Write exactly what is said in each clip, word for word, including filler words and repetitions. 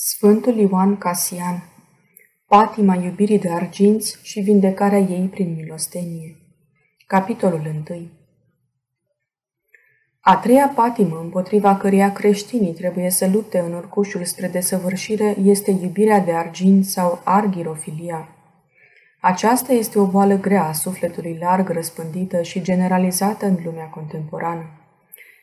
Sfântul Ioan Casian, patima iubirii de arginți și vindecarea ei prin milostenie. Capitolul unu. A treia patimă împotriva căreia creștinii trebuie să lupte în urcușul spre desăvârșire este iubirea de argint sau argirofilia. Aceasta este o boală grea a sufletului larg răspândită și generalizată în lumea contemporană.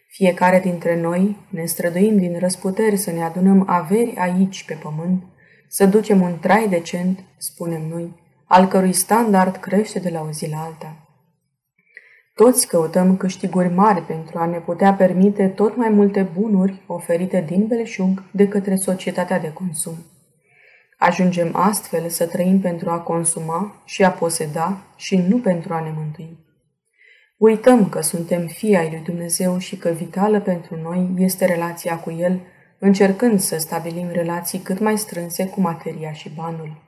Fiecare dintre noi ne străduim din răsputeri să ne adunăm averi aici, pe pământ, să ducem un trai decent, spunem noi, al cărui standard crește de la o zi la alta. Toți căutăm câștiguri mari pentru a ne putea permite tot mai multe bunuri oferite din belșug de către societatea de consum. Ajungem astfel să trăim pentru a consuma și a poseda și nu pentru a ne mântui. Uităm că suntem fii ai lui Dumnezeu și că vitală pentru noi este relația cu El, încercând să stabilim relații cât mai strânse cu materia și banul.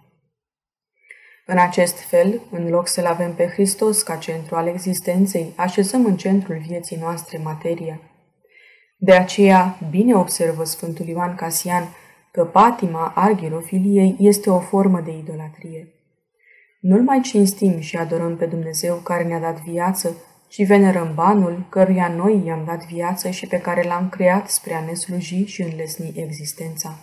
În acest fel, în loc să-L avem pe Hristos ca centru al existenței, așezăm în centrul vieții noastre materia. De aceea, bine observă Sfântul Ioan Casian că patima argirofiliei este o formă de idolatrie. Nu-L mai cinstim și adorăm pe Dumnezeu care ne-a dat viață, ci venerăm banul căruia noi i-am dat viață și pe care l-am creat spre a ne sluji și înlesni existența.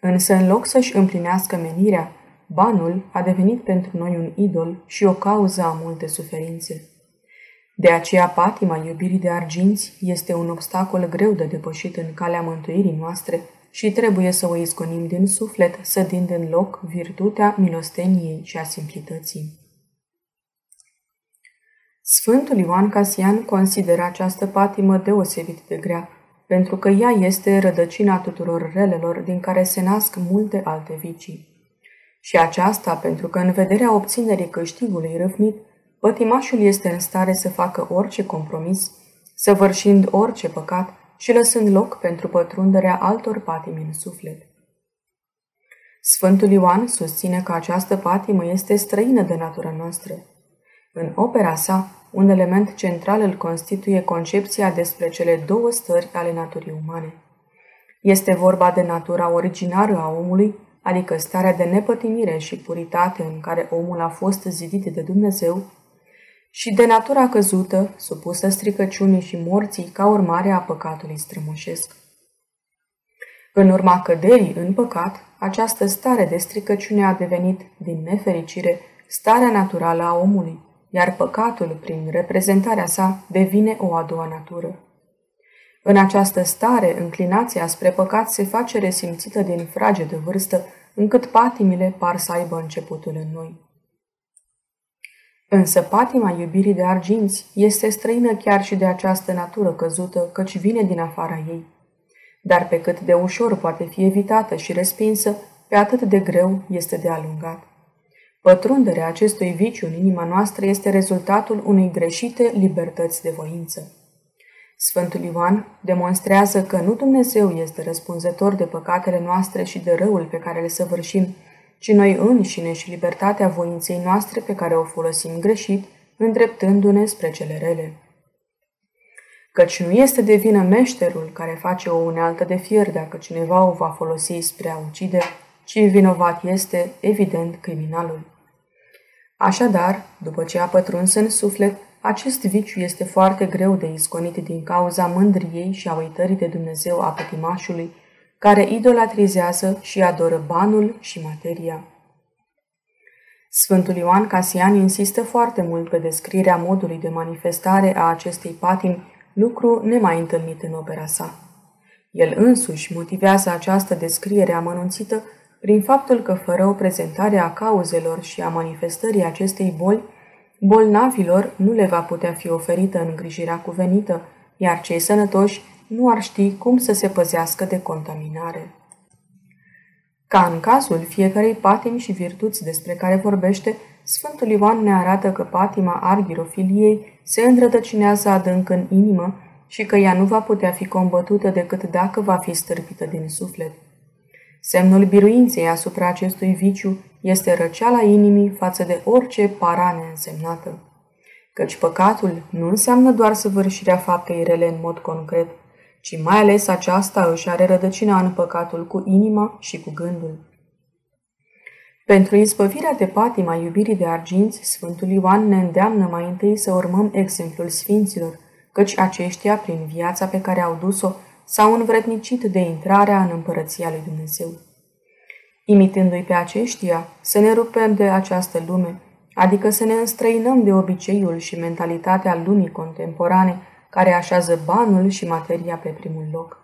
Însă, în loc să-și împlinească menirea, banul a devenit pentru noi un idol și o cauză a multe suferințe. De aceea, patima iubirii de arginți este un obstacol greu de depășit în calea mântuirii noastre și trebuie să o izgonim din suflet, sădind în loc virtutea milosteniei și a simplității. Sfântul Ioan Casian consideră această patimă deosebit de grea, pentru că ea este rădăcina tuturor relelor din care se nasc multe alte vicii. Și aceasta pentru că, în vederea obținerii câștigului râvnit, pătimașul este în stare să facă orice compromis, săvârșind orice păcat și lăsând loc pentru pătrunderea altor patimi în suflet. Sfântul Ioan susține că această patimă este străină de natura noastră. În opera sa, un element central îl constituie concepția despre cele două stări ale naturii umane. Este vorba de natura originară a omului, adică starea de nepătimire și puritate în care omul a fost zidit de Dumnezeu, și de natura căzută, supusă stricăciunii și morții ca urmare a păcatului strămoșesc. În urma căderii în păcat, această stare de stricăciune a devenit, din nefericire, starea naturală a omului, iar păcatul, prin reprezentarea sa, devine o a doua natură. În această stare, înclinația spre păcat se face resimțită din frage de vârstă, încât patimile par să aibă începutul în noi. Însă patima iubirii de arginți este străină chiar și de această natură căzută, căci vine din afara ei. Dar pe cât de ușor poate fi evitată și respinsă, pe atât de greu este de alungat. Pătrunderea acestui viciu în inima noastră este rezultatul unei greșite libertăți de voință. Sfântul Ioan demonstrează că nu Dumnezeu este răspunzător de păcatele noastre și de răul pe care le săvârșim, ci noi înșine și libertatea voinței noastre pe care o folosim greșit, îndreptându-ne spre cele rele. Căci nu este de vină meșterul care face o unealtă de fier dacă cineva o va folosi spre a ucide, ci vinovat este, evident, criminalul. Așadar, după ce a pătruns în suflet, acest viciu este foarte greu de izgonit din cauza mândriei și a uitării de Dumnezeu a pătimașului, care idolatrizează și adoră banul și materia. Sfântul Ioan Casian insistă foarte mult pe descrierea modului de manifestare a acestei patimi, lucru nemai întâlnit în opera sa. El însuși motivează această descriere amănunțită prin faptul că fără o prezentare a cauzelor și a manifestării acestei boli, bolnavilor nu le va putea fi oferită îngrijirea cuvenită, iar cei sănătoși nu ar ști cum să se păzească de contaminare. Ca în cazul fiecărei patimi și virtuți despre care vorbește, Sfântul Ioan ne arată că patima argirofiliei se înrădăcinează adânc în inimă și că ea nu va putea fi combătută decât dacă va fi stârpită din suflet. Semnul biruinței asupra acestui viciu este răceala inimii față de orice para neînsemnată. Căci păcatul nu înseamnă doar săvârșirea faptei rele în mod concret, ci mai ales aceasta își are rădăcina în păcatul cu inima și cu gândul. Pentru izbăvirea de patima iubirii de arginți, Sfântul Ioan ne îndeamnă mai întâi să urmăm exemplul sfinților, căci aceștia, prin viața pe care au dus-o, s-au învrednicit de intrarea în împărăția lui Dumnezeu. Imitându-i pe aceștia, să ne rupem de această lume, adică să ne înstrăinăm de obiceiul și mentalitatea lumii contemporane, care așează banul și materia pe primul loc.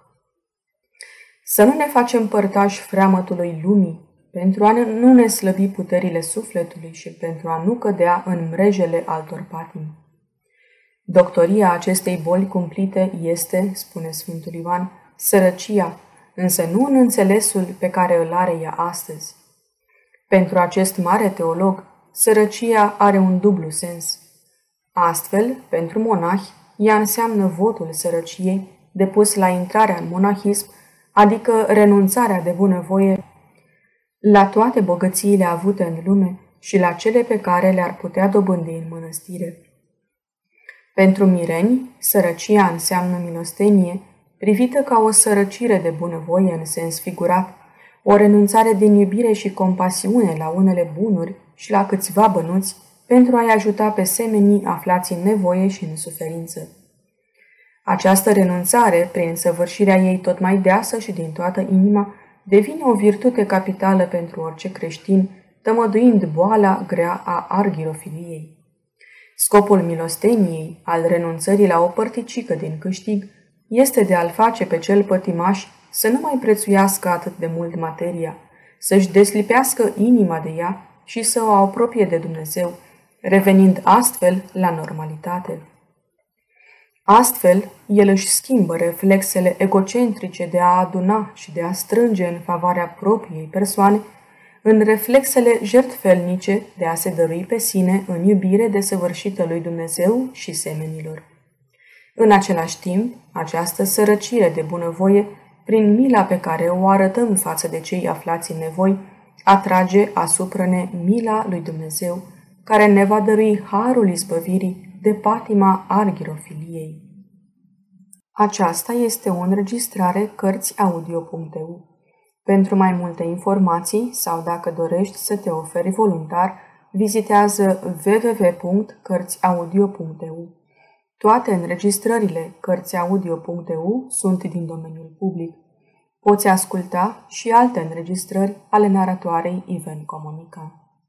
Să nu ne facem părtași freamătului lumii, pentru a nu ne slăbi puterile sufletului și pentru a nu cădea în mrejele altor patimi. Doctoria acestei boli cumplite este, spune Sfântul Ioan, sărăcia, însă nu în înțelesul pe care îl are ea astăzi. Pentru acest mare teolog, sărăcia are un dublu sens. Astfel, pentru monahi, ea înseamnă votul sărăciei depus la intrarea în monahism, adică renunțarea de bunăvoie la toate bogățiile avute în lume și la cele pe care le-ar putea dobândi în mănăstire. Pentru mireni, sărăcia înseamnă milostenie, privită ca o sărăcire de bunăvoie în sens figurat, o renunțare din iubire și compasiune la unele bunuri și la câțiva bănuți, pentru a-i ajuta pe semenii aflați în nevoie și în suferință. Această renunțare, prin săvârșirea ei tot mai deasă și din toată inima, devine o virtute capitală pentru orice creștin, tămăduind boala grea a arghirofiliei. Scopul milosteniei, al renunțării la o părticică din câștig, este de a-l face pe cel pătimaș să nu mai prețuiască atât de mult materia, să-și deslipească inima de ea și să o apropie de Dumnezeu, revenind astfel la normalitate. Astfel, el își schimbă reflexele egocentrice de a aduna și de a strânge în favoarea propriei persoane în reflexele jertfelnice de a se dărui pe sine în iubire desăvârșită lui Dumnezeu și semenilor. În același timp, această sărăcire de bunăvoie, prin mila pe care o arătăm față de cei aflați în nevoi, atrage asupra ne mila lui Dumnezeu, care ne va dărui harul izbăvirii de patima arghirofiliei. Aceasta este o înregistrare cărți audio punct e u. Pentru mai multe informații sau dacă dorești să te oferi voluntar, vizitează w w w punct cărți audio punct e u. Toate înregistrările cărți audio punct e u sunt din domeniul public. Poți asculta și alte înregistrări ale naratoarei Even Comunica.